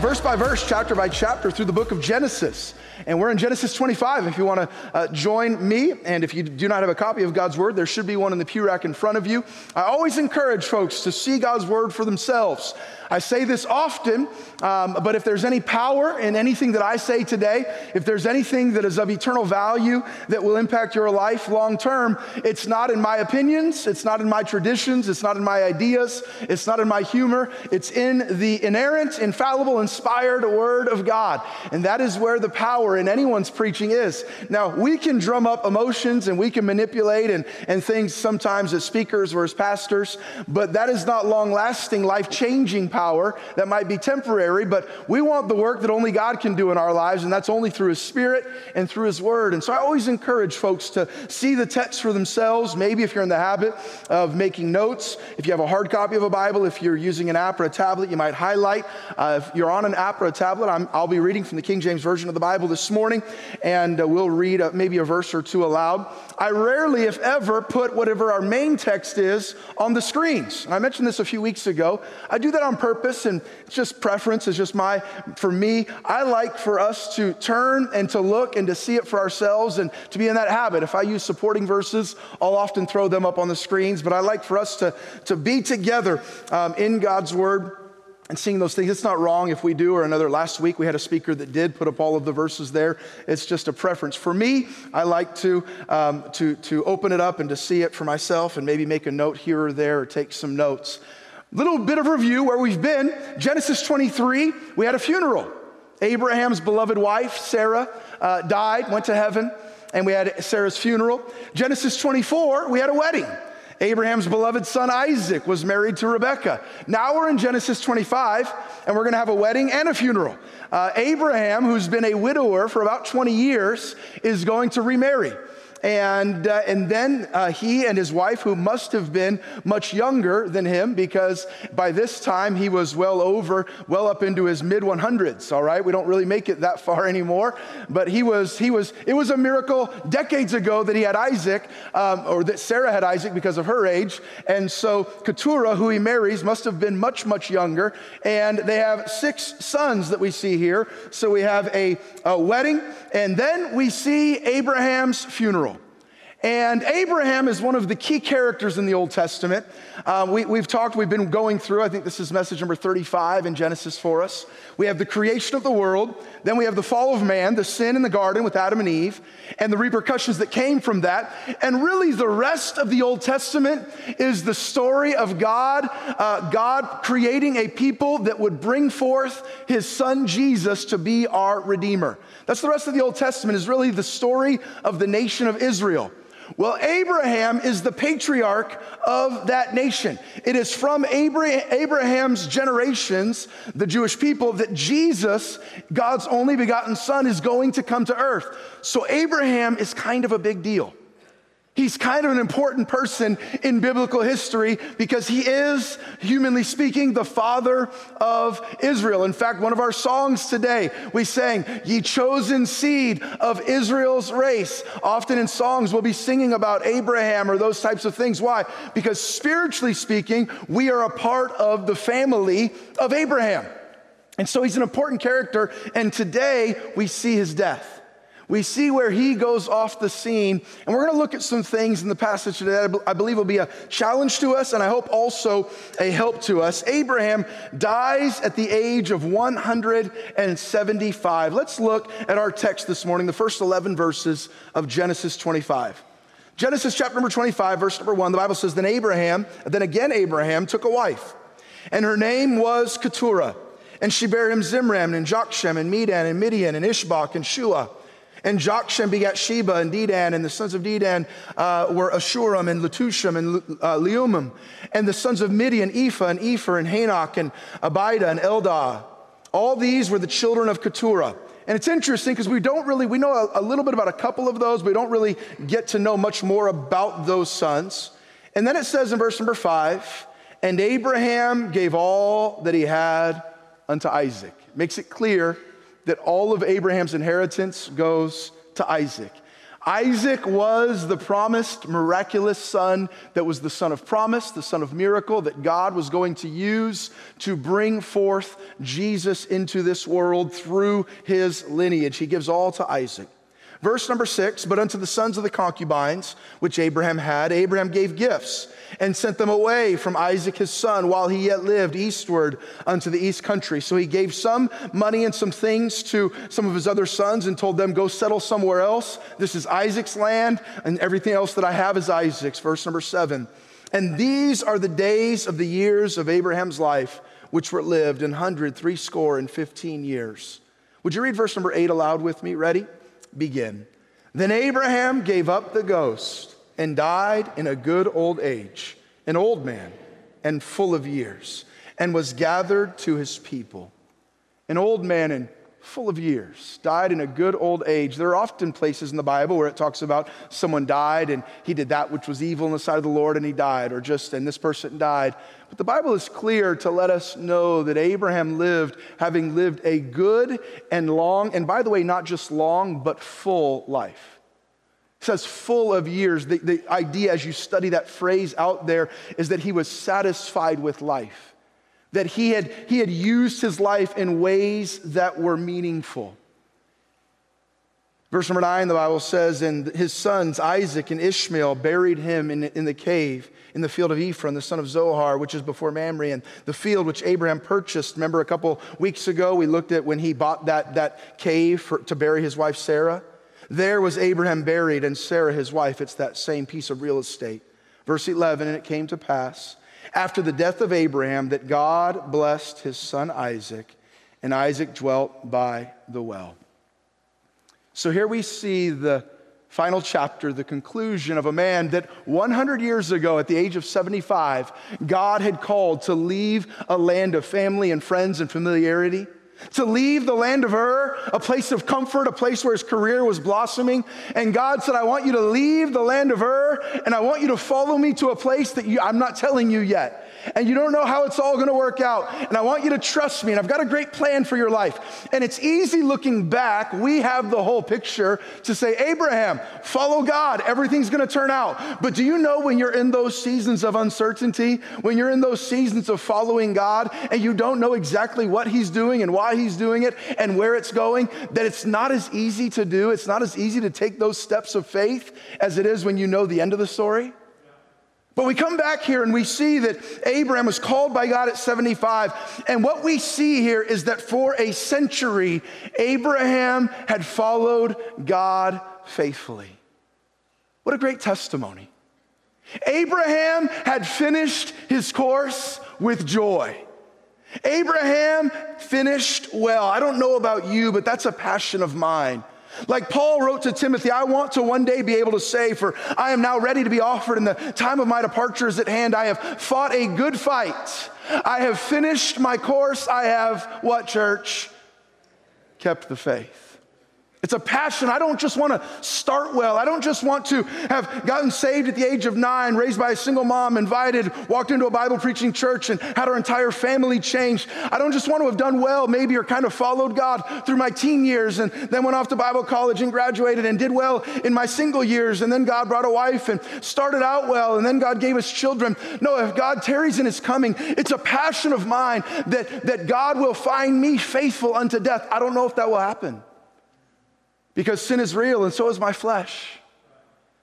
verse by verse, chapter by chapter, through the book of Genesis. And we're in Genesis 25. If you want to join me, and if you do not have a copy of God's Word, there should be one in the pew rack in front of you. I always encourage folks to see God's Word for themselves. I say this often, but if there's any power in anything that I say today, if there's anything that is of eternal value that will impact your life long term, it's not in my opinions, it's not in my traditions, it's not in my ideas, it's not in my humor, it's in the inerrant, infallible, inspired Word of God. And that is where the power in anyone's preaching is. Now, we can drum up emotions and we can manipulate and things sometimes as speakers or as pastors, but that is not long-lasting, life-changing power. That might be temporary, but we want the work that only God can do in our lives, and that's only through His Spirit and through His Word. And so I always encourage folks to see the text for themselves. Maybe if you're in the habit of making notes, if you have a hard copy of a Bible, if you're using an app or a tablet, you might highlight. If you're on an app or a tablet, I'll be reading from the King James Version of the Bible this morning, and we'll read maybe a verse or two aloud. I rarely, if ever, put whatever our main text is on the screens. And I mentioned this a few weeks ago. I do that on purpose, and it's just preference. It's just for me. I like for us to turn and to look and to see it for ourselves and to be in that habit. If I use supporting verses, I'll often throw them up on the screens, but I like for us to be together in God's Word and seeing those things. It's not wrong if we do, or another. Last week we had a speaker that did put up all of the verses there. It's just a preference. For me, I like to open it up and to see it for myself and maybe make a note here or there or take some notes. Little bit of review where we've been. Genesis 23, we had a funeral. Abraham's beloved wife, Sarah, died, went to heaven, and we had Sarah's funeral. Genesis 24, we had a wedding. Abraham's beloved son Isaac was married to Rebekah. Now we're in Genesis 25, and we're going to have a wedding and a funeral. Abraham, who's been a widower for about 20 years, is going to remarry. And then he and his wife, who must have been much younger than him, because by this time he was well up into his mid-100s, all right? We don't really make it that far anymore, but it was a miracle decades ago that he had Isaac, or that Sarah had Isaac because of her age, and so Keturah, who he marries, must have been much, much younger, and they have 6 sons that we see here, so we have a wedding, and then we see Abraham's funeral. And Abraham is one of the key characters in the Old Testament. We've been going through, I think this is message number 35 in Genesis for us. We have the creation of the world. Then we have the fall of man, the sin in the garden with Adam and Eve, and the repercussions that came from that. And really the rest of the Old Testament is the story of God creating a people that would bring forth His Son Jesus to be our Redeemer. That's the rest of the Old Testament, is really the story of the nation of Israel. Well, Abraham is the patriarch of that nation. It is from Abraham's generations, the Jewish people, that Jesus, God's only begotten Son, is going to come to earth. So Abraham is kind of a big deal. He's kind of an important person in biblical history because he is, humanly speaking, the father of Israel. In fact, one of our songs today, we sang, "Ye chosen seed of Israel's race." Often in songs, we'll be singing about Abraham or those types of things. Why? Because spiritually speaking, we are a part of the family of Abraham. And so he's an important character. And today we see his death. We see where he goes off the scene, and we're going to look at some things in the passage today that I believe will be a challenge to us, and I hope also a help to us. Abraham dies at the age of 175. Let's look at our text this morning, the first 11 verses of Genesis 25. Genesis chapter number 25, verse number 1, the Bible says, Then Abraham took a wife, and her name was Keturah, and she bare him Zimran, and Jachshem, and Medan, and Midian, and Ishbak, and Shua. And Jokshan begat Sheba and Dedan, and the sons of Dedan were Ashurim and Latushim and Leumim. And the sons of Midian, Ephah and Epher and Hanok and Abida and Eldah. All these were the children of Keturah. And it's interesting because we know a little bit about a couple of those, but we don't really get to know much more about those sons. And then it says in verse number 5, and Abraham gave all that he had unto Isaac. Makes it clear that all of Abraham's inheritance goes to Isaac. Isaac was the promised miraculous son that was the son of promise, the son of miracle that God was going to use to bring forth Jesus into this world through his lineage. He gives all to Isaac. Verse number 6, but unto the sons of the concubines, which Abraham had, Abraham gave gifts and sent them away from Isaac his son while he yet lived eastward unto the east country. So he gave some money and some things to some of his other sons and told them, go settle somewhere else. This is Isaac's land, and everything else that I have is Isaac's. Verse number 7, and these are the days of the years of Abraham's life, which were lived 180 years. Would you read verse number 8 aloud with me? Ready? Begin. Then Abraham gave up the ghost and died in a good old age, an old man and full of years, and was gathered to his people. An old man and full of years, died in a good old age. There are often places in the Bible where it talks about someone died and he did that which was evil in the sight of the Lord and he died, or just, and this person died. But the Bible is clear to let us know that Abraham lived, having lived a good and long, and by the way, not just long, but full life. It says full of years. The idea as you study that phrase out there is that he was satisfied with life. That he had used his life in ways that were meaningful. Verse number 9, the Bible says, and his sons Isaac and Ishmael buried him in the cave in the field of Ephron, the son of Zohar, which is before Mamre, and the field which Abraham purchased. Remember a couple weeks ago we looked at when he bought that cave to bury his wife Sarah? There was Abraham buried and Sarah his wife. It's that same piece of real estate. Verse 11, and it came to pass after the death of Abraham, that God blessed his son Isaac, and Isaac dwelt by the well. So here we see the final chapter, the conclusion of a man that 100 years ago, at the age of 75, God had called to leave a land of family and friends and familiarity, to leave the land of Ur, a place of comfort, a place where his career was blossoming. And God said, I want you to leave the land of Ur, and I want you to follow me to a place that I'm not telling you yet. And you don't know how it's all going to work out. And I want you to trust me, and I've got a great plan for your life. And it's easy looking back, we have the whole picture to say, Abraham, follow God. Everything's going to turn out. But do you know when you're in those seasons of uncertainty, when you're in those seasons of following God, and you don't know exactly what he's doing and why he's doing it and where it's going, that it's not as easy to do. It's not as easy to take those steps of faith as it is when you know the end of the story. But we come back here and we see that Abraham was called by God at 75. And what we see here is that for a century, Abraham had followed God faithfully. What a great testimony. Abraham had finished his course with joy. Abraham finished well. I don't know about you, but that's a passion of mine. Like Paul wrote to Timothy, I want to one day be able to say, for I am now ready to be offered, and the time of my departure is at hand. I have fought a good fight. I have finished my course. I have, what, church? Kept the faith. It's a passion. I don't just want to start well. I don't just want to have gotten saved at the age of 9, raised by a single mom, invited, walked into a Bible preaching church and had our entire family changed. I don't just want to have done well maybe or kind of followed God through my teen years and then went off to Bible college and graduated and did well in my single years, and then God brought a wife and started out well, and then God gave us children. No, if God tarries in his coming, it's a passion of mine that God will find me faithful unto death. I don't know if that will happen. Because sin is real and so is my flesh.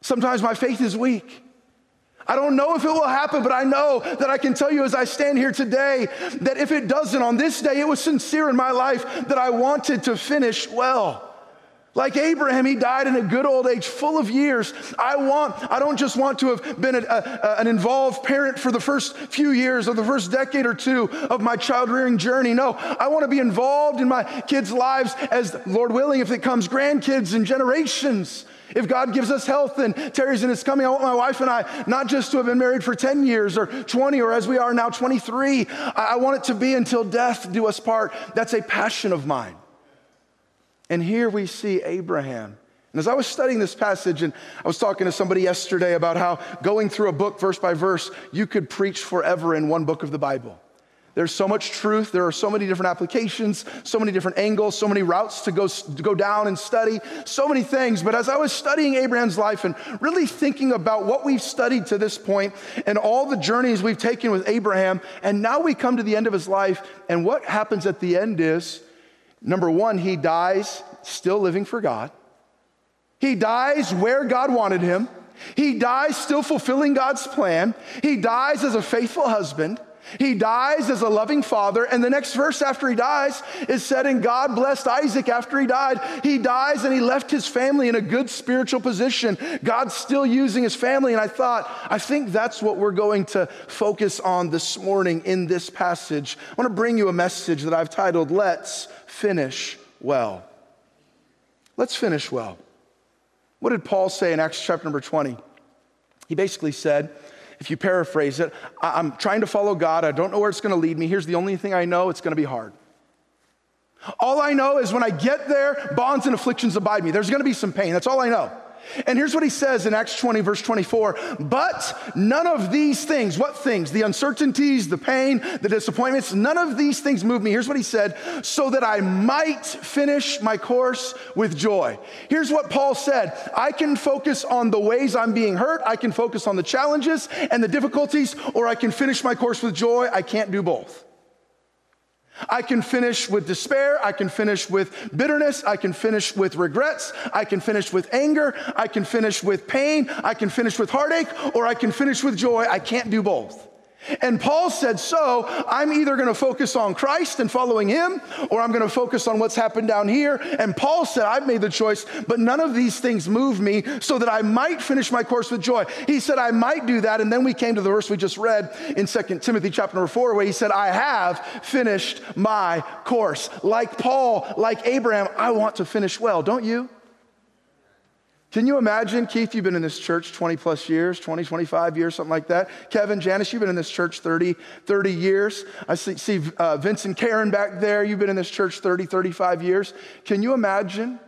Sometimes my faith is weak. I don't know if it will happen, but I know that I can tell you as I stand here today that if it doesn't, on this day, it was sincere in my life that I wanted to finish well. Like Abraham, he died in a good old age, full of years. I don't just want to have been an involved parent for the first few years or the first decade or two of my child-rearing journey. No, I want to be involved in my kids' lives as, Lord willing, if it comes, grandkids and generations. If God gives us health and tarries in His coming, I want my wife and I not just to have been married for 10 years or 20 or as we are now 23. I want it to be until death do us part. That's a passion of mine. And here we see Abraham. And as I was studying this passage, and I was talking to somebody yesterday about how going through a book verse by verse, you could preach forever in one book of the Bible. There's so much truth. There are so many different applications, so many different angles, so many routes to go down and study, so many things. But as I was studying Abraham's life and really thinking about what we've studied to this point and all the journeys we've taken with Abraham, and now we come to the end of his life, and what happens at the end is, number one, he dies still living for God. He dies where God wanted him. He dies still fulfilling God's plan. He dies as a faithful husband. He dies as a loving father, and the next verse after he dies is said, and God blessed Isaac after he died. He dies and he left his family in a good spiritual position. God's still using his family, and I think that's what we're going to focus on this morning in this passage. I want to bring you a message that I've titled, Let's Finish Well. Let's finish well. What did Paul say in Acts chapter number 20? He basically said, if you paraphrase it, I'm trying to follow God. I don't know where it's going to lead me. Here's the only thing I know. It's going to be hard. All I know is when I get there, bonds and afflictions abide me. There's going to be some pain. That's all I know. And here's what he says in Acts 20, verse 24. But none of these things, what things? The uncertainties, the pain, the disappointments, none of these things move me. Here's what he said, so that I might finish my course with joy. Here's what Paul said. I can focus on the ways I'm being hurt. I can focus on the challenges and the difficulties, or I can finish my course with joy. I can't do both. I can finish with despair, I can finish with bitterness, I can finish with regrets, I can finish with anger, I can finish with pain, I can finish with heartache, or I can finish with joy. I can't do both. And Paul said, so I'm either going to focus on Christ and following him, or I'm going to focus on what's happened down here. And Paul said, I've made the choice, but none of these things move me, so that I might finish my course with joy. He said, I might do that. And then we came to the verse we just read in 2 Timothy chapter number 4, where he said, I have finished my course. Like Paul, like Abraham, I want to finish well, don't you? Can you imagine, Keith, you've been in this church 20 plus years, 20, 25 years, something like that. Kevin, Janice, you've been in this church 30 years. I see Vince and Karen back there. You've been in this church 30, 35 years. Can you imagine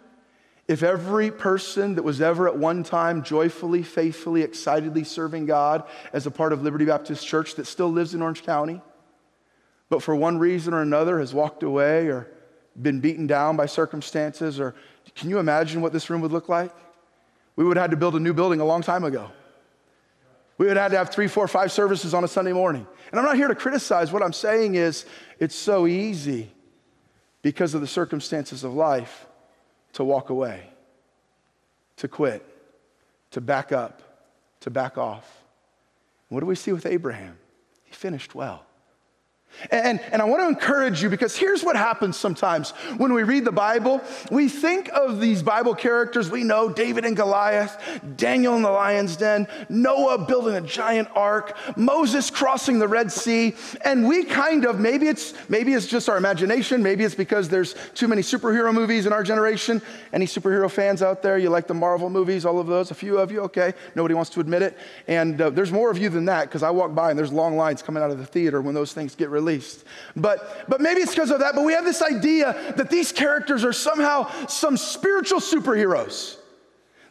if every person that was ever at one time joyfully, faithfully, excitedly serving God as a part of Liberty Baptist Church that still lives in Orange County, but for one reason or another has walked away or been beaten down by circumstances? Or can you imagine what this room would look like? We would have had to build a new building a long time ago. We would have had to have 3, 4, 5 services on a Sunday morning. And I'm not here to criticize. What I'm saying is it's so easy because of the circumstances of life to walk away, to quit, to back up, to back off. And what do we see with Abraham? He finished well. And I want to encourage you, because here's what happens sometimes when we read the Bible. We think of these Bible characters. We know David and Goliath, Daniel in the lion's den, Noah building a giant ark, Moses crossing the Red Sea, and we kind of, maybe it's just our imagination, maybe it's because there's too many superhero movies in our generation. Any superhero fans out there? You like the Marvel movies, all of those? A few of you? Okay. Nobody wants to admit it. And there's more of you than that, because I walk by and there's long lines coming out of the theater when those things get released. But maybe it's because of that, but we have this idea that these characters are somehow some spiritual superheroes.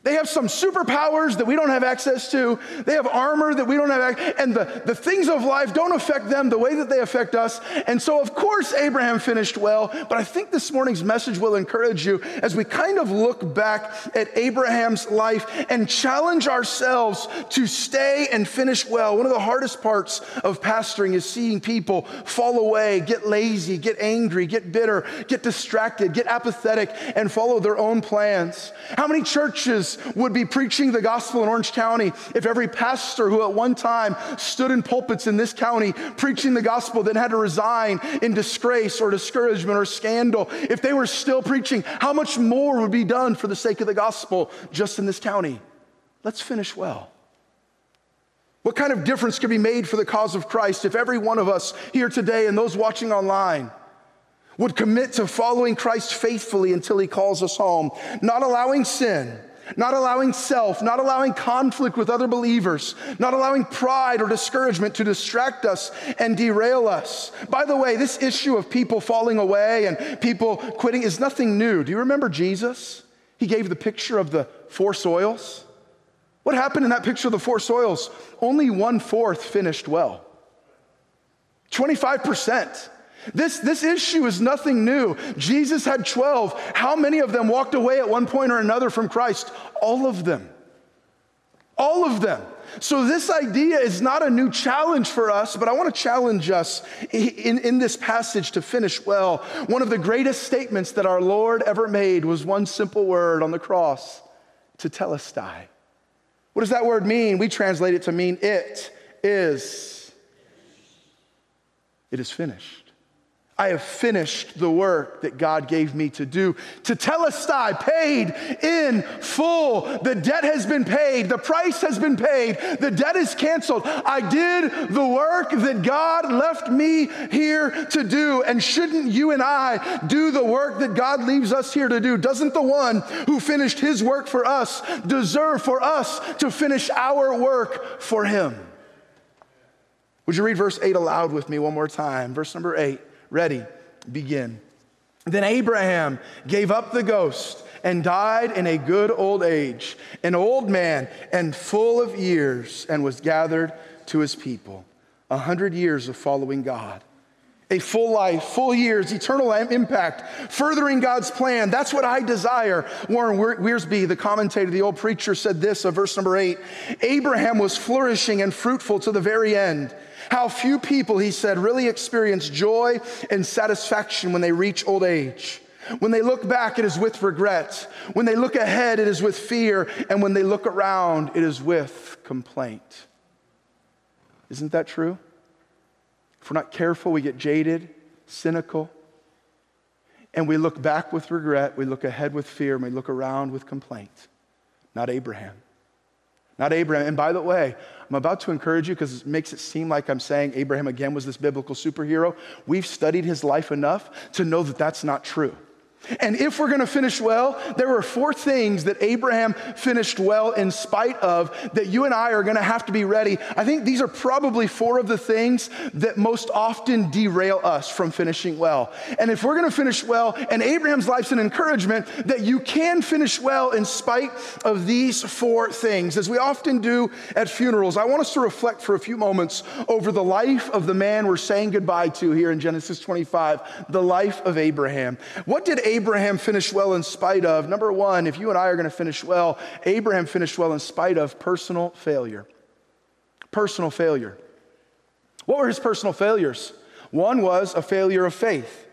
They have some superpowers that we don't have access to. They have armor that we don't have access to. And the things of life don't affect them the way that they affect us. And so, of course, Abraham finished well. But I think this morning's message will encourage you as we kind of look back at Abraham's life and challenge ourselves to stay and finish well. One of the hardest parts of pastoring is seeing people fall away, get lazy, get angry, get bitter, get distracted, get apathetic, and follow their own plans. How many churches would be preaching the gospel in Orange County if every pastor who at one time stood in pulpits in this county preaching the gospel then had to resign in disgrace or discouragement or scandal? If they were still preaching, how much more would be done for the sake of the gospel just in this county? Let's finish well. What kind of difference could be made for the cause of Christ if every one of us here today and those watching online would commit to following Christ faithfully until he calls us home, not allowing sin, Not allowing self, not allowing conflict with other believers, not allowing pride or discouragement to distract us and derail us. By the way, this issue of people falling away and people quitting is nothing new. Do you remember Jesus? He gave the picture of the four soils. What happened in that picture of the four soils? Only 1/4 finished well. 25%. This issue is nothing new. Jesus had 12. How many of them walked away at one point or another from Christ? All of them. All of them. So this idea is not a new challenge for us, but I want to challenge us in this passage to finish well. One of the greatest statements that our Lord ever made was one simple word on the cross, tetelestai. What does that word mean? We translate it to mean it is finished. I have finished the work that God gave me to do. Tetelestai, paid in full. The debt has been paid. The price has been paid. The debt is canceled. I did the work that God left me here to do. And shouldn't you and I do the work that God leaves us here to do? Doesn't the one who finished his work for us deserve for us to finish our work for him? Would you read verse 8 aloud with me one more time? Verse number 8. Ready, begin. Then Abraham gave up the ghost and died in a good old age, an old man and full of years, and was gathered to his people. 100 years of following God. A full life, full years, eternal impact, furthering God's plan. That's what I desire. Warren Wiersbe, the commentator, the old preacher, said this of verse number 8. Abraham was flourishing and fruitful to the very end. How few people, he said, really experience joy and satisfaction when they reach old age. When they look back, it is with regret. When they look ahead, it is with fear. And when they look around, it is with complaint. Isn't that true? If we're not careful, we get jaded, cynical, and we look back with regret, we look ahead with fear, and we look around with complaint. Not Abraham. Not Abraham. And by the way, I'm about to encourage you because it makes it seem like I'm saying Abraham again was this biblical superhero. We've studied his life enough to know that that's not true. And if we're going to finish well, there were 4 things that Abraham finished well in spite of that you and I are going to have to be ready. I think these are probably 4 of the things that most often derail us from finishing well. And if we're going to finish well, and Abraham's life's an encouragement that you can finish well in spite of these 4 things. As we often do at funerals, I want us to reflect for a few moments over the life of the man we're saying goodbye to here in Genesis 25, the life of Abraham. What did Abraham finished well in spite of? Number 1, if you and I are going to finish well, Abraham finished well in spite of personal failure. Personal failure. What were his personal failures? One was a failure of faith.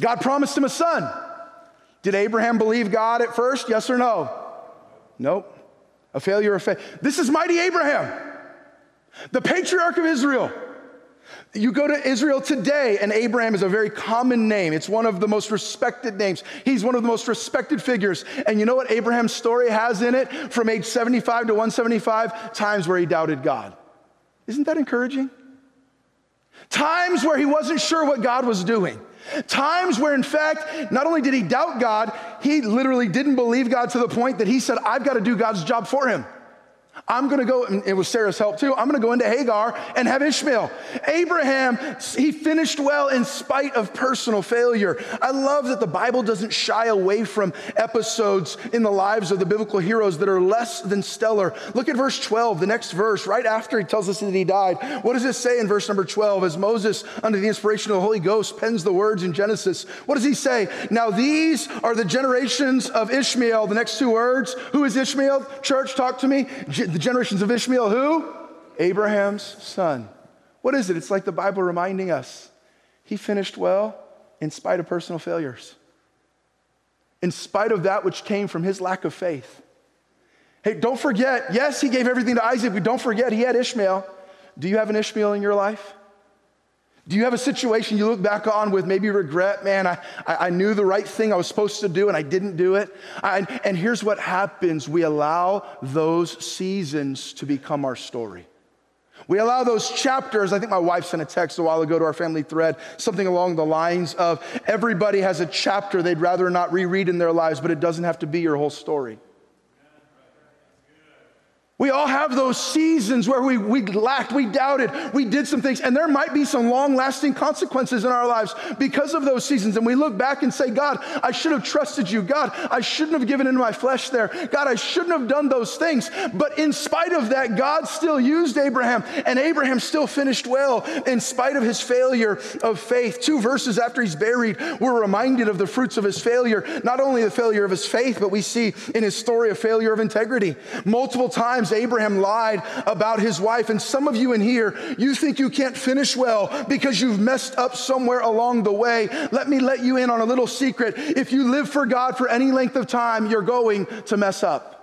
God promised him a son. Did Abraham believe God at first? Yes or no? Nope. A failure of faith. This is mighty Abraham, the patriarch of Israel. You go to Israel today, and Abraham is a very common name. It's one of the most respected names. He's one of the most respected figures. And you know what Abraham's story has in it? From age 75 to 175, times where he doubted God. Isn't that encouraging? Times where he wasn't sure what God was doing. Times where, in fact, not only did he doubt God, he literally didn't believe God to the point that he said, I've got to do God's job for him. I'm going to go, and it was Sarah's help too, I'm going to go into Hagar and have Ishmael. Abraham, he finished well in spite of personal failure. I love that the Bible doesn't shy away from episodes in the lives of the biblical heroes that are less than stellar. Look at verse 12, the next verse, right after he tells us that he died. What does it say in verse number 12? As Moses, under the inspiration of the Holy Ghost, pens the words in Genesis, what does he say? Now these are the generations of Ishmael. The next 2 words, who is Ishmael? Church, talk to me. The generations of Ishmael, who? Abraham's son. What is it? It's like the Bible reminding us. He finished well in spite of personal failures. In spite of that which came from his lack of faith. Hey, don't forget, yes, he gave everything to Isaac, but don't forget he had Ishmael. Do you have an Ishmael in your life? Do you have a situation you look back on with maybe regret? Man, I knew the right thing I was supposed to do and I didn't do it. And here's what happens. We allow those seasons to become our story. We allow those chapters. I think my wife sent a text a while ago to our family thread, something along the lines of everybody has a chapter they'd rather not reread in their lives, but it doesn't have to be your whole story. We all have those seasons where we lacked, we doubted, we did some things, and there might be some long-lasting consequences in our lives because of those seasons. And we look back and say, God, I should have trusted you. God, I shouldn't have given into my flesh there. God, I shouldn't have done those things. But in spite of that, God still used Abraham, and Abraham still finished well in spite of his failure of faith. 2 verses after he's buried, we're reminded of the fruits of his failure, not only the failure of his faith, but we see in his story a failure of integrity. Multiple times, Abraham lied about his wife. And some of you in here, you think you can't finish well because you've messed up somewhere along the way. Let me let you in on a little secret. If you live for God for any length of time, you're going to mess up.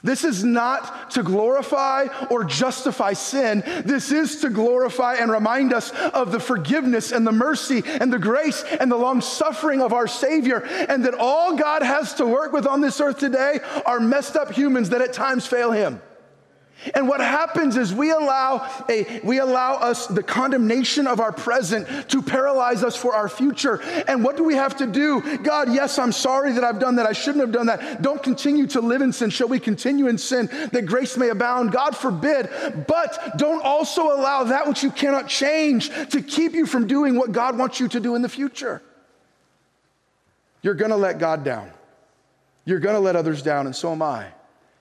This is not to glorify or justify sin. This is to glorify and remind us of the forgiveness and the mercy and the grace and the long suffering of our Savior, and that all God has to work with on this earth today are messed up humans that at times fail him. And what happens is we allow the condemnation of our present to paralyze us for our future. And what do we have to do? God, yes, I'm sorry that I've done that. I shouldn't have done that. Don't continue to live in sin. Shall we continue in sin that grace may abound? God forbid. But don't also allow that which you cannot change to keep you from doing what God wants you to do in the future. You're going to let God down. You're going to let others down, and so am I.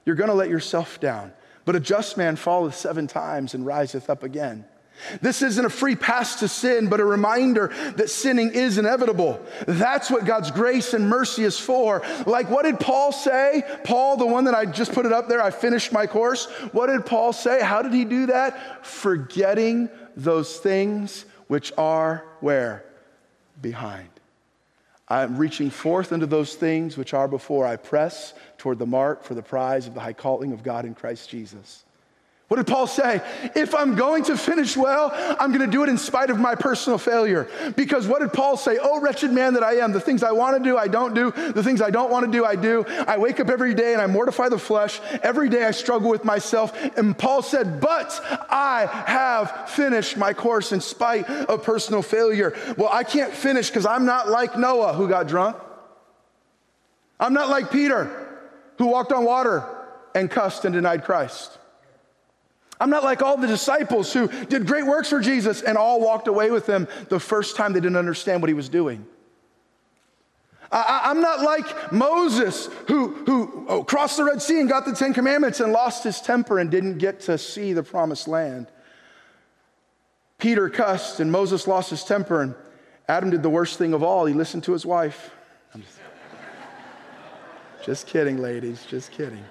You're going to let yourself down. But a just man falleth 7 times and riseth up again. This isn't a free pass to sin, but a reminder that sinning is inevitable. That's what God's grace and mercy is for. Like, what did Paul say? Paul, the one that I just put it up there, I finished my course. What did Paul say? How did he do that? Forgetting those things which are where? Behind. I am reaching forth unto those things which are before. I press toward the mark for the prize of the high calling of God in Christ Jesus. What did Paul say? If I'm going to finish well, I'm going to do it in spite of my personal failure. Because what did Paul say? Oh, wretched man that I am. The things I want to do, I don't do. The things I don't want to do, I do. I wake up every day and I mortify the flesh. Every day I struggle with myself. And Paul said, but I have finished my course in spite of personal failure. Well, I can't finish because I'm not like Noah who got drunk. I'm not like Peter who walked on water and cussed and denied Christ. I'm not like all the disciples who did great works for Jesus and all walked away with him the first time they didn't understand what he was doing. I'm not like Moses who crossed the Red Sea and got the 10 Commandments and lost his temper and didn't get to see the promised land. Peter cussed and Moses lost his temper, and Adam did the worst thing of all. He listened to his wife. I'm just kidding, ladies, just kidding.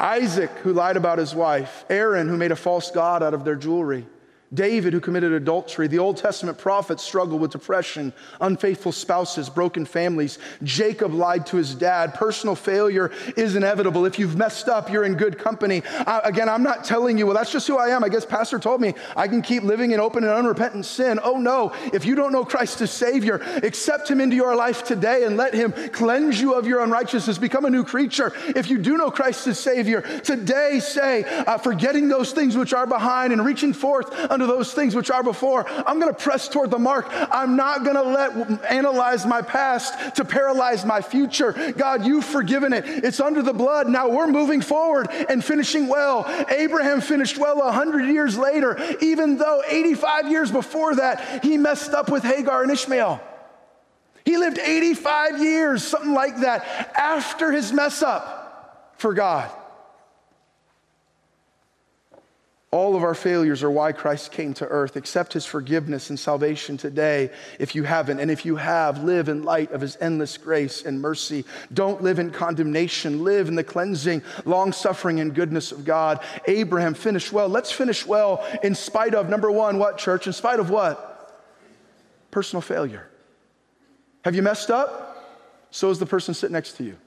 Isaac, who lied about his wife. Aaron, who made a false god out of their jewelry. David, who committed adultery. The Old Testament prophets struggled with depression, unfaithful spouses, broken families. Jacob lied to his dad. Personal failure is inevitable. If you've messed up, you're in good company. Again, I'm not telling you, well, that's just who I am. I guess pastor told me I can keep living in open and unrepentant sin. Oh no, if you don't know Christ as Savior, accept him into your life today and let him cleanse you of your unrighteousness. Become a new creature. If you do know Christ as Savior, today say, forgetting those things which are behind and reaching forth to those things which are before. I'm going to press toward the mark. I'm not going to let analyze my past to paralyze my future. God, you've forgiven it. It's under the blood. Now we're moving forward and finishing well. Abraham finished well 100 years later, even though 85 years before that, he messed up with Hagar and Ishmael. He lived 85 years, something like that, after his mess up for God. All of our failures are why Christ came to earth. Accept his forgiveness and salvation today if you haven't. And if you have, live in light of his endless grace and mercy. Don't live in condemnation. Live in the cleansing, long-suffering, and goodness of God. Abraham finished well. Let's finish well in spite of, number one, what, church? In spite of what? Personal failure. Have you messed up? So is the person sitting next to you.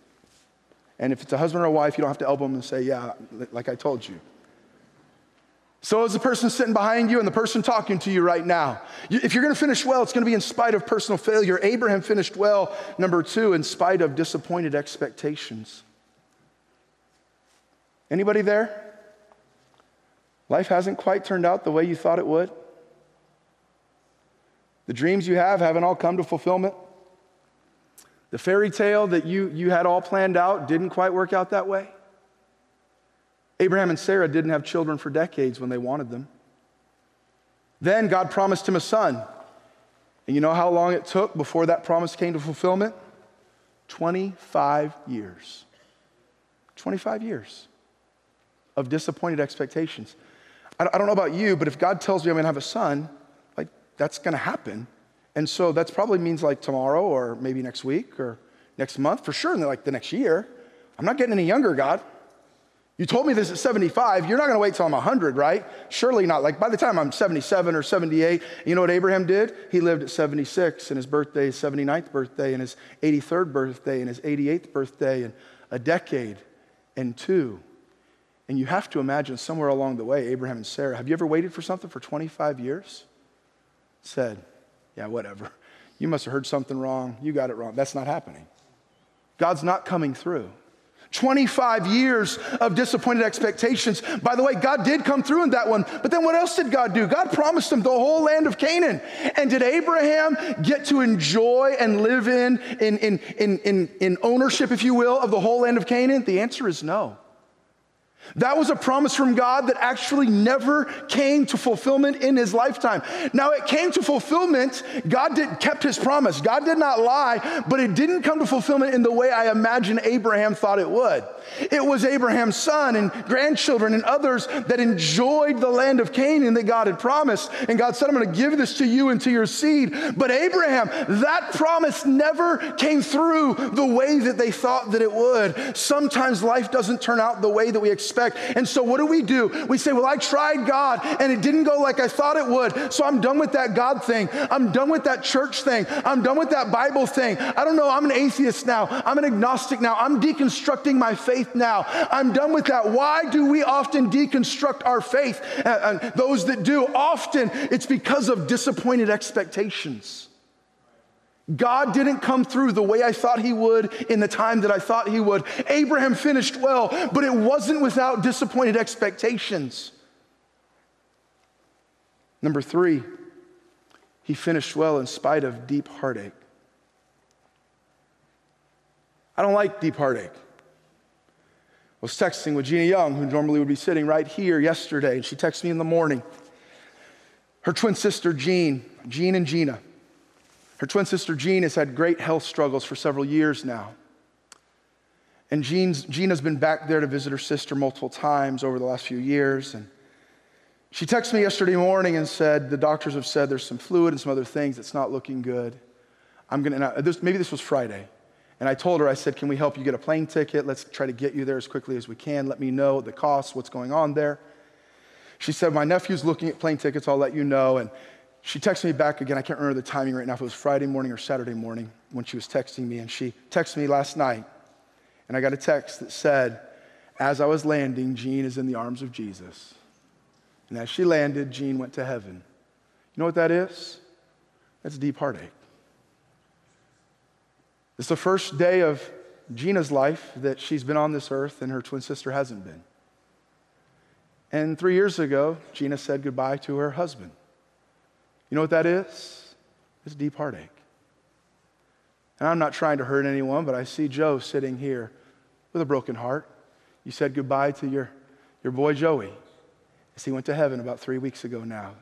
And if it's a husband or a wife, you don't have to elbow them and say, yeah, like I told you. So is the person sitting behind you and the person talking to you right now. If you're going to finish well, it's going to be in spite of personal failure. Abraham finished well, number two, in spite of disappointed expectations. Anybody there? Life hasn't quite turned out the way you thought it would. The dreams you have haven't all come to fulfillment. The fairy tale that you had all planned out didn't quite work out that way. Abraham and Sarah didn't have children for decades when they wanted them. Then God promised him a son. And you know how long it took before that promise came to fulfillment? 25 years. 25 years of disappointed expectations. I don't know about you, but if God tells me I'm going to have a son, like, that's going to happen. And so that probably means like tomorrow or maybe next week or next month, for sure, and like the next year. I'm not getting any younger, God. You told me this at 75. You're not going to wait till I'm 100, right? Surely not. Like by the time I'm 77 or 78, you know what Abraham did? He lived at 76, and his birthday, his 79th birthday, and his 83rd birthday, and his 88th birthday, and a decade and two. And you have to imagine somewhere along the way, Abraham and Sarah, have you ever waited for something for 25 years? Said, yeah, whatever. You must have heard something wrong. You got it wrong. That's not happening. God's not coming through. 25 years of disappointed expectations. By the way, God did come through in that one, but then what else did God do? God promised him the whole land of Canaan. And did Abraham get to enjoy and live in ownership, if you will, of the whole land of Canaan? The answer is no. That was a promise from God that actually never came to fulfillment in his lifetime. Now, it came to fulfillment. God kept his promise. God did not lie, but it didn't come to fulfillment in the way I imagine Abraham thought it would. It was Abraham's son and grandchildren and others that enjoyed the land of Canaan that God had promised. And God said, I'm going to give this to you and to your seed. But Abraham, that promise never came through the way that they thought that it would. Sometimes life doesn't turn out the way that we expect. And so what do? We say, well, I tried God and it didn't go like I thought it would. So I'm done with that God thing. I'm done with that church thing. I'm done with that Bible thing. I don't know. I'm an atheist now. I'm an agnostic now. I'm deconstructing my faith now. I'm done with that. Why do we often deconstruct our faith? And those that do, often it's because of disappointed expectations. God didn't come through the way I thought he would in the time that I thought he would. Abraham finished well, but it wasn't without disappointed expectations. Number three, he finished well in spite of deep heartache. I don't like deep heartache. I was texting with Gina Young, who normally would be sitting right here yesterday, and she texted me in the morning. Her twin sister, Jean and Gina. Her twin sister, Jean, has had great health struggles for several years now. And Gina's been back there to visit her sister multiple times over the last few years. And she texted me yesterday morning and said, the doctors have said there's some fluid and some other things. It's not looking good. Maybe this was Friday. And I told her, I said, can we help you get a plane ticket? Let's try to get you there as quickly as we can. Let me know the cost, what's going on there. She said, my nephew's looking at plane tickets. I'll let you know. And she texted me back again. I can't remember the timing right now, if it was Friday morning or Saturday morning when she was texting me. And she texted me last night. And I got a text that said, as I was landing, Jean is in the arms of Jesus. And as she landed, Jean went to heaven. You know what that is? That's deep heartache. It's the first day of Gina's life that she's been on this earth and her twin sister hasn't been. And 3 years ago, Gina said goodbye to her husband. You know what that is? It's deep heartache. And I'm not trying to hurt anyone, but I see Joe sitting here with a broken heart. You said goodbye to your boy Joey as he went to heaven about 3 weeks ago now.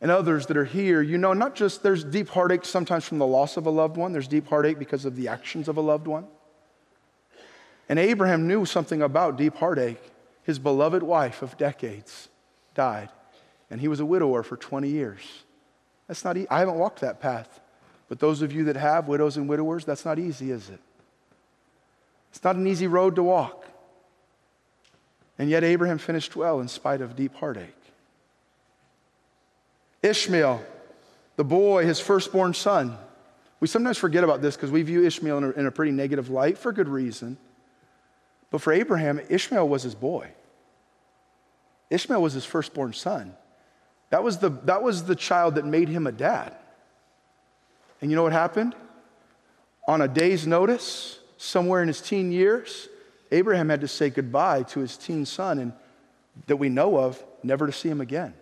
And others that are here, you know, not just there's deep heartache sometimes from the loss of a loved one. There's deep heartache because of the actions of a loved one. And Abraham knew something about deep heartache. His beloved wife of decades died. And he was a widower for 20 years. That's not I haven't walked that path. But those of you that have, widows and widowers, that's not easy, is it? It's not an easy road to walk. And yet Abraham finished well in spite of deep heartache. Ishmael, the boy, his firstborn son. We sometimes forget about this because we view Ishmael in a pretty negative light for good reason. But for Abraham, Ishmael was his boy. Ishmael was his firstborn son. That was the child that made him a dad. And you know what happened? On a day's notice, somewhere in his teen years, Abraham had to say goodbye to his teen son, and that we know of, never to see him again.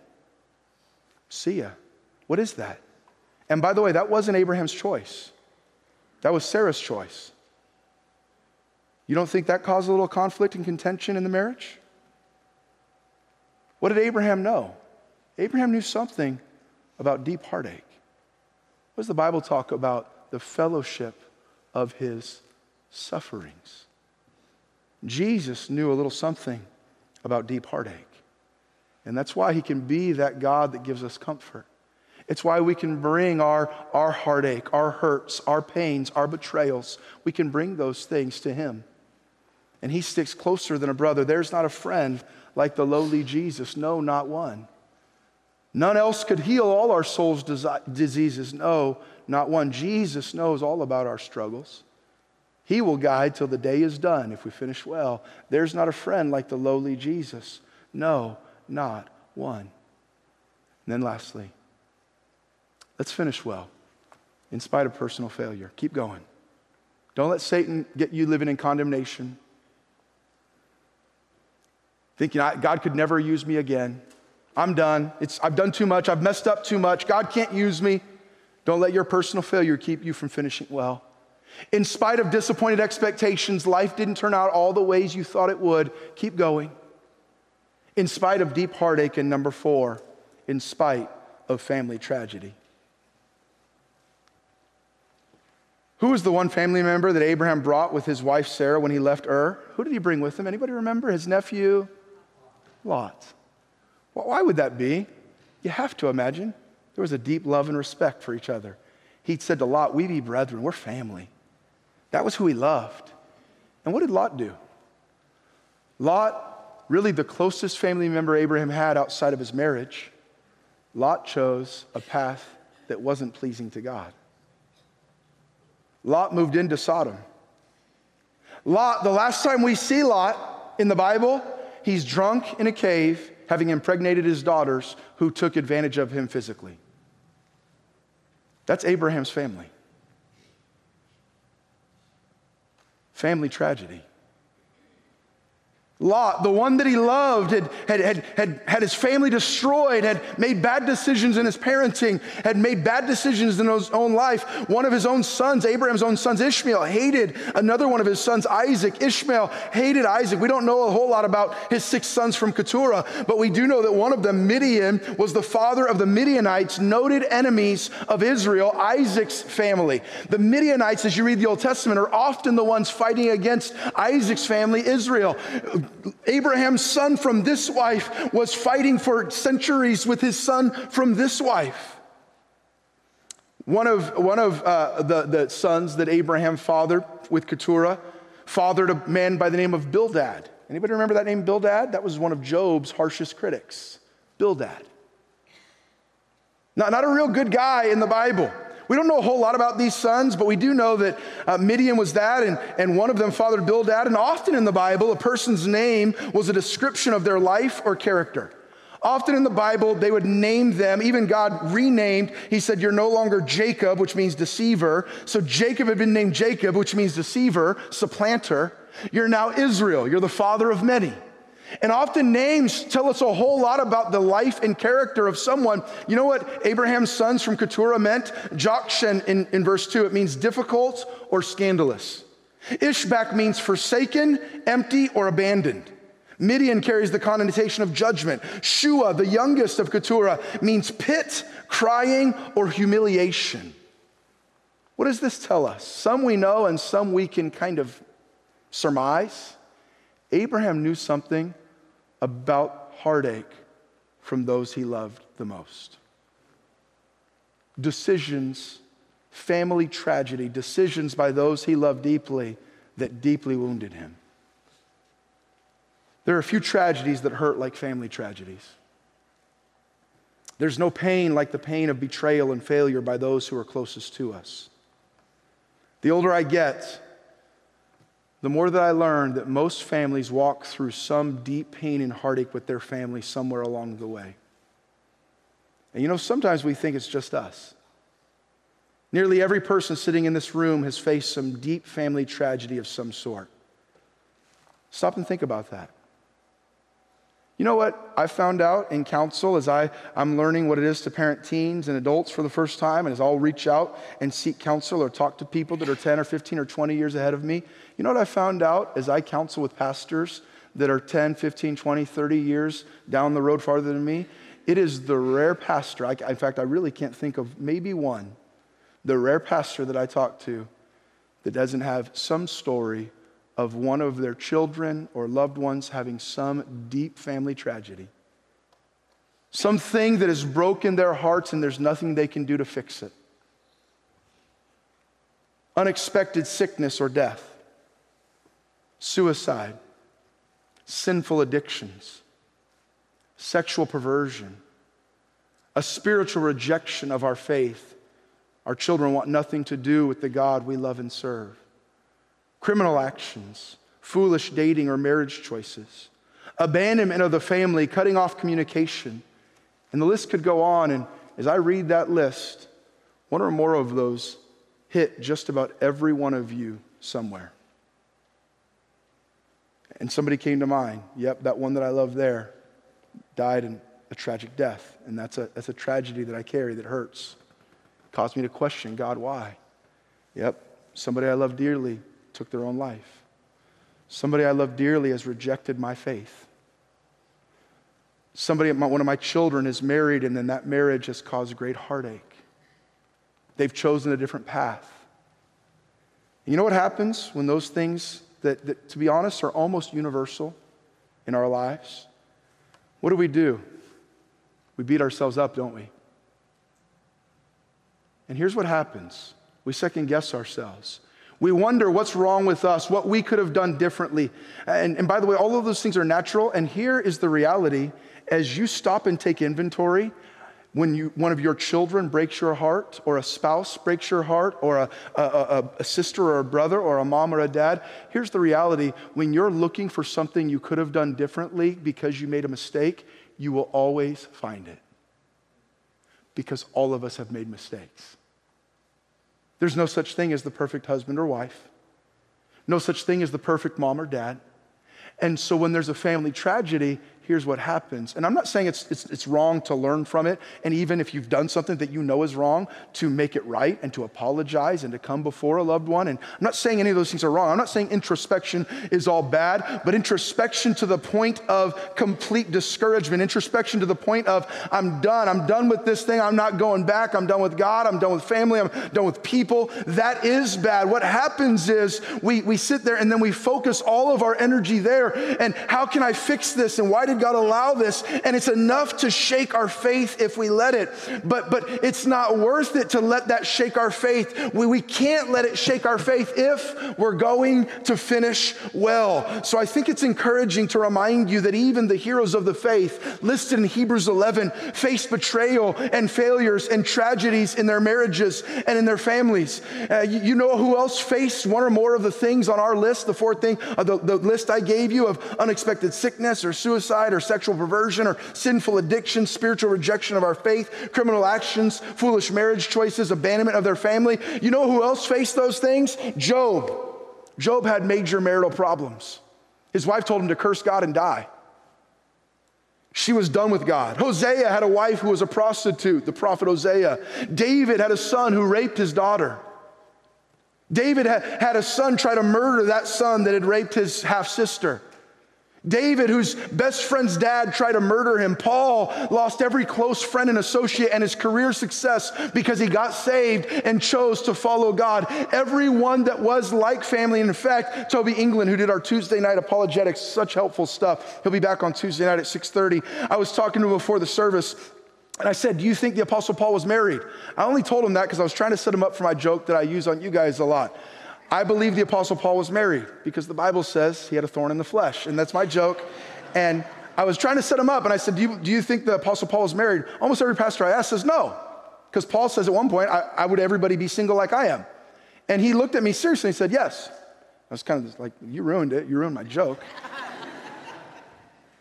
See ya. What is that? And by the way, that wasn't Abraham's choice. That was Sarah's choice. You don't think that caused a little conflict and contention in the marriage? What did Abraham know? Abraham knew something about deep heartache. What does the Bible talk about? The fellowship of his sufferings. Jesus knew a little something about deep heartache. And that's why he can be that God that gives us comfort. It's why we can bring our heartache, our hurts, our pains, our betrayals. We can bring those things to him. And he sticks closer than a brother. There's not a friend like the lowly Jesus. No, not one. None else could heal all our soul's diseases. No, not one. Jesus knows all about our struggles. He will guide till the day is done if we finish well. There's not a friend like the lowly Jesus. No, not one. And then lastly, let's finish well in spite of personal failure. Keep going. Don't let Satan get you living in condemnation, thinking God could never use me again. I'm done. I've done too much. I've messed up too much. God can't use me. Don't let your personal failure keep you from finishing well. In spite of disappointed expectations, life didn't turn out all the ways you thought it would. Keep going. In spite of deep heartache, and number four, in spite of family tragedy. Who was the one family member that Abraham brought with his wife Sarah when he left Ur? Who did he bring with him? Anybody remember? His nephew, Lot. Well, why would that be? You have to imagine. There was a deep love and respect for each other. He said to Lot, we be brethren, we're family. That was who he loved. And what did Lot do? Lot, really the closest family member Abraham had outside of his marriage, Lot chose a path that wasn't pleasing to God. Lot moved into Sodom. Lot, the last time we see Lot in the Bible, he's drunk in a cave, having impregnated his daughters who took advantage of him physically. That's Abraham's family. Family tragedy. Lot, the one that he loved, had his family destroyed, had made bad decisions in his parenting, had made bad decisions in his own life. One of his own sons, Abraham's own sons, Ishmael, hated another one of his sons, Isaac. Ishmael hated Isaac. We don't know a whole lot about his 6 sons from Keturah, but we do know that one of them, Midian, was the father of the Midianites, noted enemies of Israel, Isaac's family. The Midianites, as you read the Old Testament, are often the ones fighting against Isaac's family, Israel. Abraham's son from this wife was fighting for centuries with his son from this wife. One of the sons that Abraham fathered with Keturah fathered a man by the name of Bildad. Anybody remember that name, Bildad? That was one of Job's harshest critics, Bildad. Not a real good guy in the Bible. We don't know a whole lot about these sons, but we do know that Midian was that, and one of them fathered Bildad. And often in the Bible, a person's name was a description of their life or character. Often in the Bible, they would name them. Even God renamed. He said, you're no longer Jacob, which means deceiver. So Jacob had been named Jacob, which means deceiver, supplanter. You're now Israel. You're the father of many. And often names tell us a whole lot about the life and character of someone. You know what Abraham's sons from Keturah meant? Jokshan in verse 2, it means difficult or scandalous. Ishbak means forsaken, empty, or abandoned. Midian carries the connotation of judgment. Shua, the youngest of Keturah, means pit, crying, or humiliation. What does this tell us? Some we know and some we can kind of surmise. Abraham knew something about heartache from those he loved the most. Decisions, family tragedy, decisions by those he loved deeply that deeply wounded him. There are few tragedies that hurt like family tragedies. There's no pain like the pain of betrayal and failure by those who are closest to us. The older I get, the more that I learned that most families walk through some deep pain and heartache with their family somewhere along the way. And you know, sometimes we think it's just us. Nearly every person sitting in this room has faced some deep family tragedy of some sort. Stop and think about that. You know what I found out in counsel as I'm learning what it is to parent teens and adults for the first time, and as I'll reach out and seek counsel or talk to people that are 10 or 15 or 20 years ahead of me, you know what I found out as I counsel with pastors that are 10, 15, 20, 30 years down the road farther than me? It is the rare pastor, in fact, I really can't think of maybe one, the rare pastor that I talk to that doesn't have some story of one of their children or loved ones having some deep family tragedy. Something that has broken their hearts and there's nothing they can do to fix it. Unexpected sickness or death. Suicide. Sinful addictions. Sexual perversion. A spiritual rejection of our faith. Our children want nothing to do with the God we love and serve. Criminal actions, foolish dating or marriage choices, abandonment of the family, cutting off communication. And the list could go on. And as I read that list, one or more of those hit just about every one of you somewhere. And somebody came to mind. Yep, that one that I love there died in a tragic death. And that's a tragedy that I carry that hurts. It caused me to question, God, why? Yep, somebody I love dearly took their own life. Somebody I love dearly has rejected my faith. One of my children is married, and then that marriage has caused great heartache. They've chosen a different path. And you know what happens when those things that, to be honest, are almost universal in our lives? What do? We beat ourselves up, don't we? And here's what happens. We second guess ourselves. We wonder what's wrong with us, what we could have done differently. And by the way, all of those things are natural. And here is the reality. As you stop and take inventory, when one of your children breaks your heart, or a spouse breaks your heart, or a sister or a brother or a mom or a dad, here's the reality. When you're looking for something you could have done differently because you made a mistake, you will always find it. Because all of us have made mistakes. There's no such thing as the perfect husband or wife. No such thing as the perfect mom or dad. And so when there's a family tragedy, here's what happens. And I'm not saying it's wrong to learn from it. And even if you've done something that you know is wrong, to make it right and to apologize and to come before a loved one. And I'm not saying any of those things are wrong. I'm not saying introspection is all bad, but introspection to the point of complete discouragement, introspection to the point of I'm done with this thing, I'm not going back, I'm done with God, I'm done with family, I'm done with people, that is bad. What happens is we sit there and then we focus all of our energy there. And how can I fix this? And why did God allow this? And it's enough to shake our faith if we let it. But it's not worth it to let that shake our faith. We can't let it shake our faith if we're going to finish well. So I think it's encouraging to remind you that even the heroes of the faith listed in Hebrews 11 faced betrayal and failures and tragedies in their marriages and in their families. You know who else faced one or more of the things on our list? The fourth thing, the list I gave you of unexpected sickness or suicide or sexual perversion or sinful addiction, spiritual rejection of our faith, criminal actions, foolish marriage choices, abandonment of their family. You know who else faced those things? Job. Job had major marital problems. His wife told him to curse God and die. She was done with God. Hosea had a wife who was a prostitute, the prophet Hosea. David had a son who raped his daughter. David had a son try to murder that son that had raped his half-sister. David, whose best friend's dad tried to murder him. Paul lost every close friend and associate and his career success because he got saved and chose to follow God. Everyone that was like family. In fact, Toby England, who did our Tuesday night apologetics, such helpful stuff. He'll be back on Tuesday night at 6:30. I was talking to him before the service, and I said, do you think the Apostle Paul was married? I only told him that because I was trying to set him up for my joke that I use on you guys a lot. I believe the Apostle Paul was married because the Bible says he had a thorn in the flesh. And that's my joke. And I was trying to set him up. And I said, do you think the Apostle Paul was married? Almost every pastor I asked says no. Because Paul says at one point, I would everybody be single like I am. And he looked at me seriously and he said, yes. I was kind of just like, you ruined it. You ruined my joke.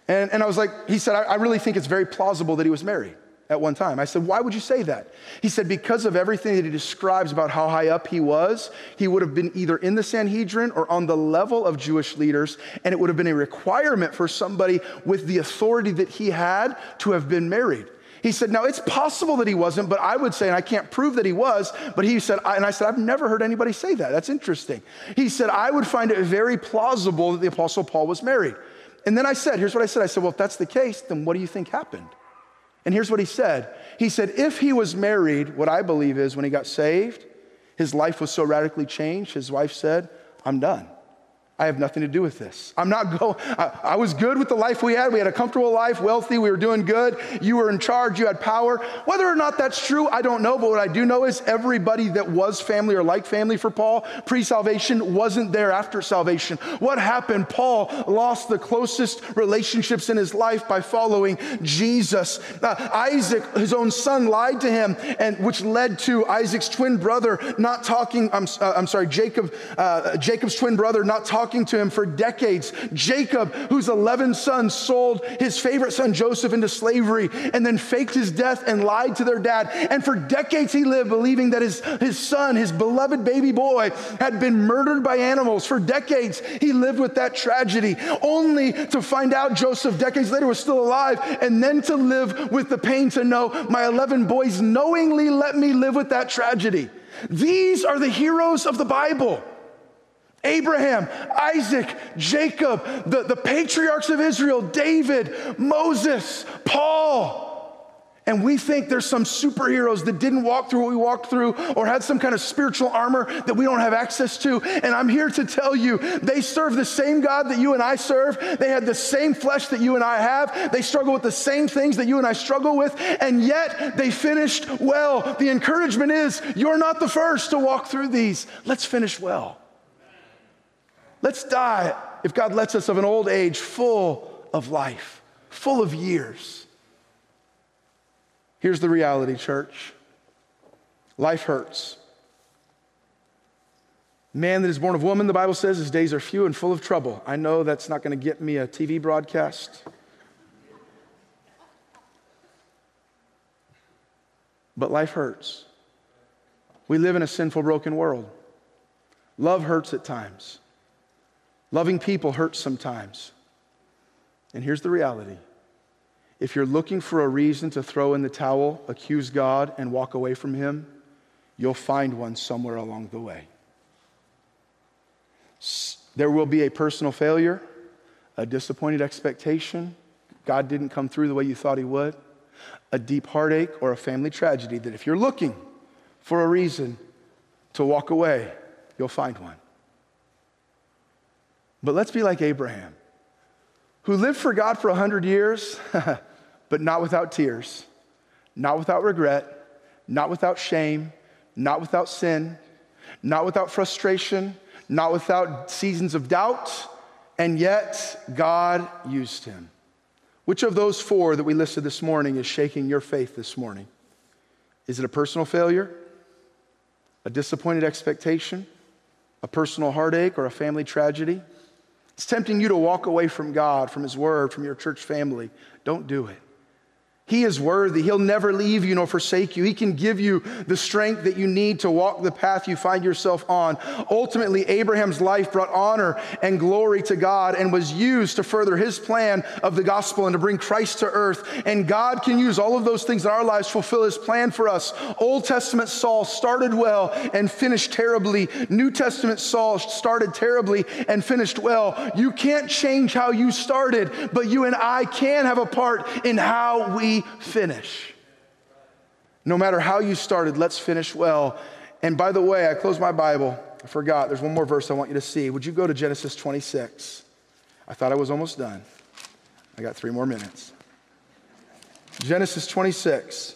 and I was like, he said, I really think it's very plausible that he was married. at one time. I said, why would you say that? He said, because of everything that he describes about how high up he would have been either in the Sanhedrin or on the level of Jewish leaders, and it would have been a requirement for somebody with the authority that he had to have been married. He said, now it's possible that he wasn't, but I would say, and I can't prove that he was, but he said, and I said, I've never heard anybody say that. That's interesting. He said, I would find it very plausible that the Apostle Paul was married. And then I said, here's what I said. I said, well, if that's the case, then what do you think happened? And here's what he said. He said, if he was married, what I believe is when he got saved, his life was so radically changed, his wife said, I'm done. I have nothing to do with this. I'm not going, I was good with the life we had. We had a comfortable life, wealthy, we were doing good. You were in charge, you had power. Whether or not that's true, I don't know, but what I do know is everybody that was family or like family for Paul, pre-salvation, wasn't there after salvation. What happened? Paul lost the closest relationships in his life by following Jesus. Isaac, his own son, lied to him, and which led to Isaac's twin brother not talking, Jacob's twin brother not talking to him for decades. Jacob, whose 11 sons, sold his favorite son Joseph into slavery and then faked his death and lied to their dad. And for decades he lived believing that his son, his beloved baby boy, had been murdered by animals. For decades he lived with that tragedy, only to find out Joseph decades later was still alive, and then to live with the pain to know my 11 boys knowingly let me live with that tragedy. These are the heroes of the Bible. Abraham, Isaac, Jacob, the patriarchs of Israel, David, Moses, Paul. And we think there's some superheroes that didn't walk through what we walked through or had some kind of spiritual armor that we don't have access to. And I'm here to tell you, they serve the same God that you and I serve. They had the same flesh that you and I have. They struggle with the same things that you and I struggle with. And yet they finished well. The encouragement is you're not the first to walk through these. Let's finish well. Let's die, if God lets us, of an old age full of life, full of years. Here's the reality, church. Life hurts. Man that is born of woman, the Bible says, his days are few and full of trouble. I know that's not going to get me a TV broadcast. But life hurts. We live in a sinful, broken world. Love hurts at times. Loving people hurts sometimes. And here's the reality. If you're looking for a reason to throw in the towel, accuse God, and walk away from him, you'll find one somewhere along the way. There will be a personal failure, a disappointed expectation, God didn't come through the way you thought he would, a deep heartache, or a family tragedy that if you're looking for a reason to walk away, you'll find one. But let's be like Abraham, who lived for God for 100 years, but not without tears, not without regret, not without shame, not without sin, not without frustration, not without seasons of doubt, and yet God used him. Which of those four that we listed this morning is shaking your faith this morning? Is it a personal failure, a disappointed expectation, a personal heartache, or a family tragedy? It's tempting you to walk away from God, from his word, from your church family. Don't do it. He is worthy. He'll never leave you nor forsake you. He can give you the strength that you need to walk the path you find yourself on. Ultimately, Abraham's life brought honor and glory to God and was used to further his plan of the gospel and to bring Christ to earth. And God can use all of those things in our lives to fulfill his plan for us. Old Testament Saul started well and finished terribly. New Testament Saul started terribly and finished well. You can't change how you started, but you and I can have a part in how we finish. No matter how you started, let's finish well. And by the way, I closed my Bible. I forgot. There's one more verse I want you to see. Would you go to Genesis 26? I thought I was almost done. I got 3 more minutes. Genesis 26.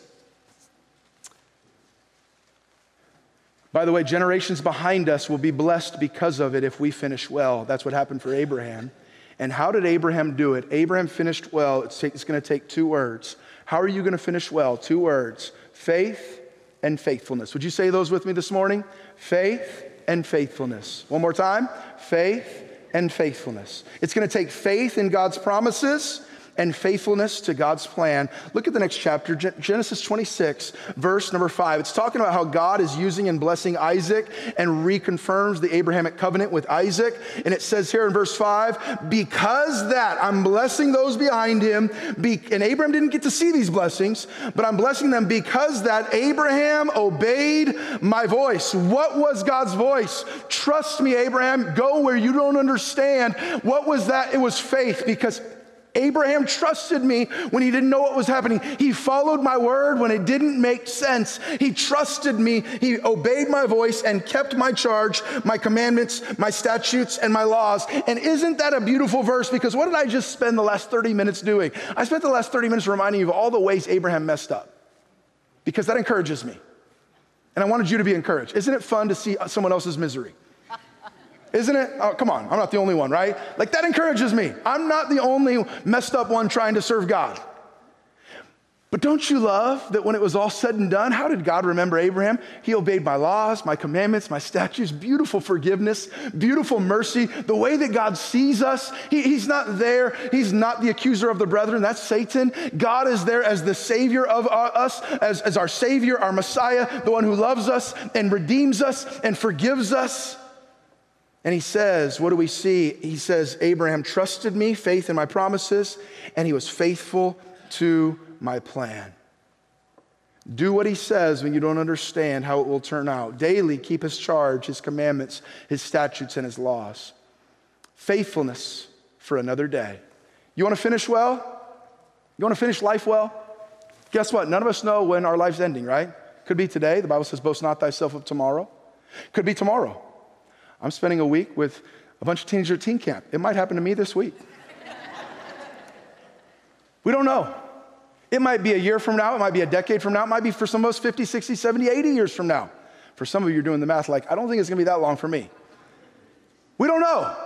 By the way, generations behind us will be blessed because of it if we finish well. That's what happened for Abraham. And how did Abraham do it? Abraham finished well. It's going to take 2 words. How are you going to finish well? 2 words, faith and faithfulness. Would you say those with me this morning? Faith and faithfulness. One more time, faith and faithfulness. It's going to take faith in God's promises and faithfulness to God's plan. Look at the next chapter, Genesis 26, verse number 5. It's talking about how God is using and blessing Isaac and reconfirms the Abrahamic covenant with Isaac. And it says here in verse 5, because that I'm blessing those behind him, and Abraham didn't get to see these blessings, but I'm blessing them because that Abraham obeyed my voice. What was God's voice? Trust me, Abraham, go where you don't understand. What was that? It was faith, because Abraham trusted me when he didn't know what was happening. He followed my word when it didn't make sense. He trusted me. He obeyed my voice and kept my charge, my commandments, my statutes, and my laws. And isn't that a beautiful verse? Because what did I just spend the last 30 minutes doing? I spent the last 30 minutes reminding you of all the ways Abraham messed up, because that encourages me. And I wanted you to be encouraged. Isn't it fun to see someone else's misery? Isn't it? Oh, come on. I'm not the only one, right? Like, that encourages me. I'm not the only messed up one trying to serve God. But don't you love that when it was all said and done, how did God remember Abraham? He obeyed my laws, my commandments, my statutes, beautiful forgiveness, beautiful mercy, the way that God sees us. He's not there. He's not the accuser of the brethren. That's Satan. God is there as the Savior of us, as our Savior, our Messiah, the one who loves us and redeems us and forgives us. And he says, what do we see? He says, Abraham trusted me, faith in my promises, and he was faithful to my plan. Do what he says when you don't understand how it will turn out. Daily keep his charge, his commandments, his statutes, and his laws. Faithfulness for another day. You want to finish well? You want to finish life well? Guess what? None of us know when our life's ending, right? Could be today. The Bible says, boast not thyself of tomorrow. Could be tomorrow. I'm spending a week with a bunch of teenagers at teen camp. It might happen to me this week. We don't know. It might be a year from now. It might be a decade from now. It might be, for some of us, 50, 60, 70, 80 years from now. For some of you, you're doing the math like, I don't think it's going to be that long for me. We don't know.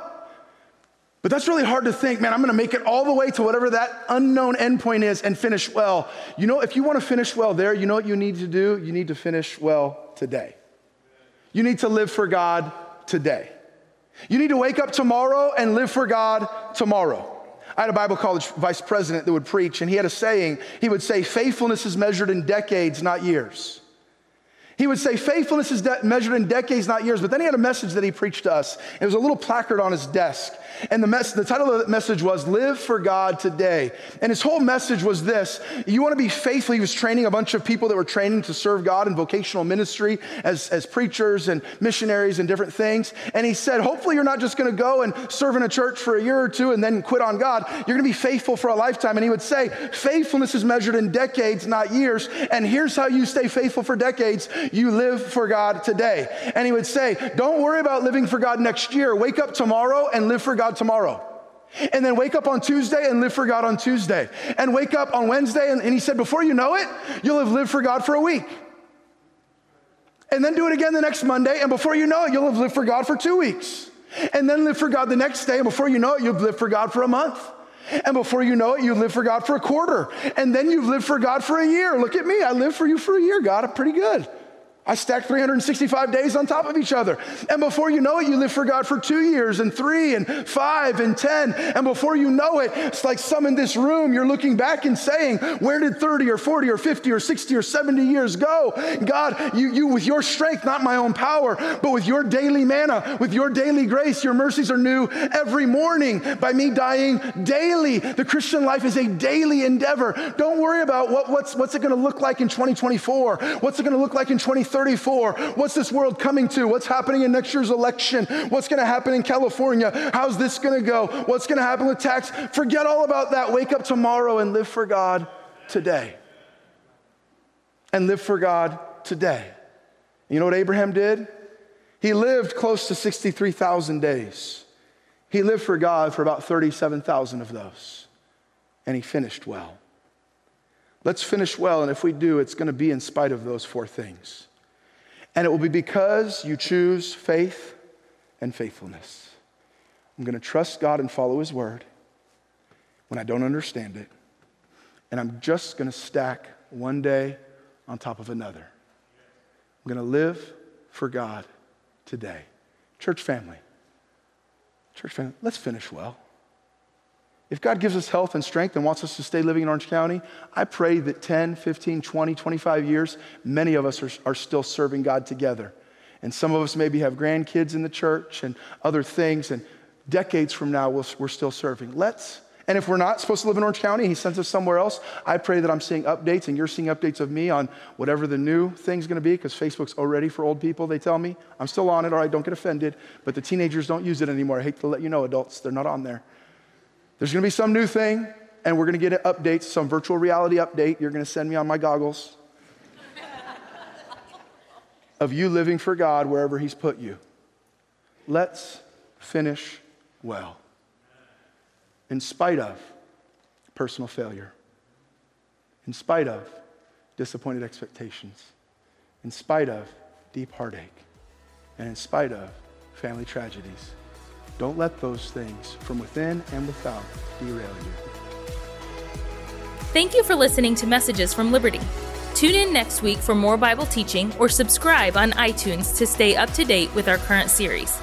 But that's really hard to think, man, I'm going to make it all the way to whatever that unknown endpoint is and finish well. You know, if you want to finish well there, you know what you need to do? You need to finish well today. You need to live for God today. You need to wake up tomorrow and live for God tomorrow. I had a Bible college vice president that would preach, and he had a saying. He would say, faithfulness is measured in decades, not years. He would say, faithfulness is measured in decades, not years. But then he had a message that he preached to us. It was a little placard on his desk. And the title of the message was, Live for God Today. And his whole message was this. You want to be faithful. He was training a bunch of people that were training to serve God in vocational ministry as preachers and missionaries and different things. And he said, hopefully you're not just going to go and serve in a church for a year or two and then quit on God. You're going to be faithful for a lifetime. And he would say, faithfulness is measured in decades, not years. And here's how you stay faithful for decades. You live for God today. And he would say, don't worry about living for God next year. Wake up tomorrow and live for God tomorrow. And then wake up on Tuesday and live for God on Tuesday. And wake up on Wednesday. And he said, before you know it, you'll have lived for God for a week. And then do it again the next Monday. And before you know it, you'll have lived for God for 2 weeks. And then live for God the next day. And before you know it, you'll live for God for a month. And before you know it, you live for God for a quarter. And then you've lived for God for a year. Look at me. I lived for you for a year, God. I'm pretty good. I stacked 365 days on top of each other. And before you know it, you live for God for 2 years and 3 and 5 and 10. And before you know it, it's like some in this room, you're looking back and saying, where did 30 or 40 or 50 or 60 or 70 years go? God, you with your strength, not my own power, but with your daily manna, with your daily grace, your mercies are new every morning by me dying daily. The Christian life is a daily endeavor. Don't worry about what's it going to look like in 2024? What's it going to look like in 2030? 34, what's this world coming to? What's happening in next year's election? What's going to happen in California? How's this going to go? What's going to happen with tax? Forget all about that. Wake up tomorrow and live for God today. And live for God today. You know what Abraham did? He lived close to 63,000 days. He lived for God for about 37,000 of those. And he finished well. Let's finish well, and if we do, it's going to be in spite of those 4 things. And it will be because you choose faith and faithfulness. I'm going to trust God and follow his word when I don't understand it. And I'm just going to stack one day on top of another. I'm going to live for God today. Church family, let's finish well. If God gives us health and strength and wants us to stay living in Orange County, I pray that 10, 15, 20, 25 years, many of us are still serving God together. And some of us maybe have grandkids in the church and other things, and decades from now, we're still serving. And if we're not supposed to live in Orange County, he sends us somewhere else, I pray that I'm seeing updates and you're seeing updates of me on whatever the new thing's gonna be, because Facebook's already for old people, they tell me. I'm still on it, all right, don't get offended, but the teenagers don't use it anymore. I hate to let you know, adults, they're not on there. There's gonna be some new thing, and we're gonna get updates, some virtual reality update, you're gonna send me on my goggles of you living for God wherever he's put you. Let's finish well. In spite of personal failure, in spite of disappointed expectations, in spite of deep heartache, and in spite of family tragedies, don't let those things from within and without derail you. Thank you for listening to Messages from Liberty. Tune in next week for more Bible teaching or subscribe on iTunes to stay up to date with our current series.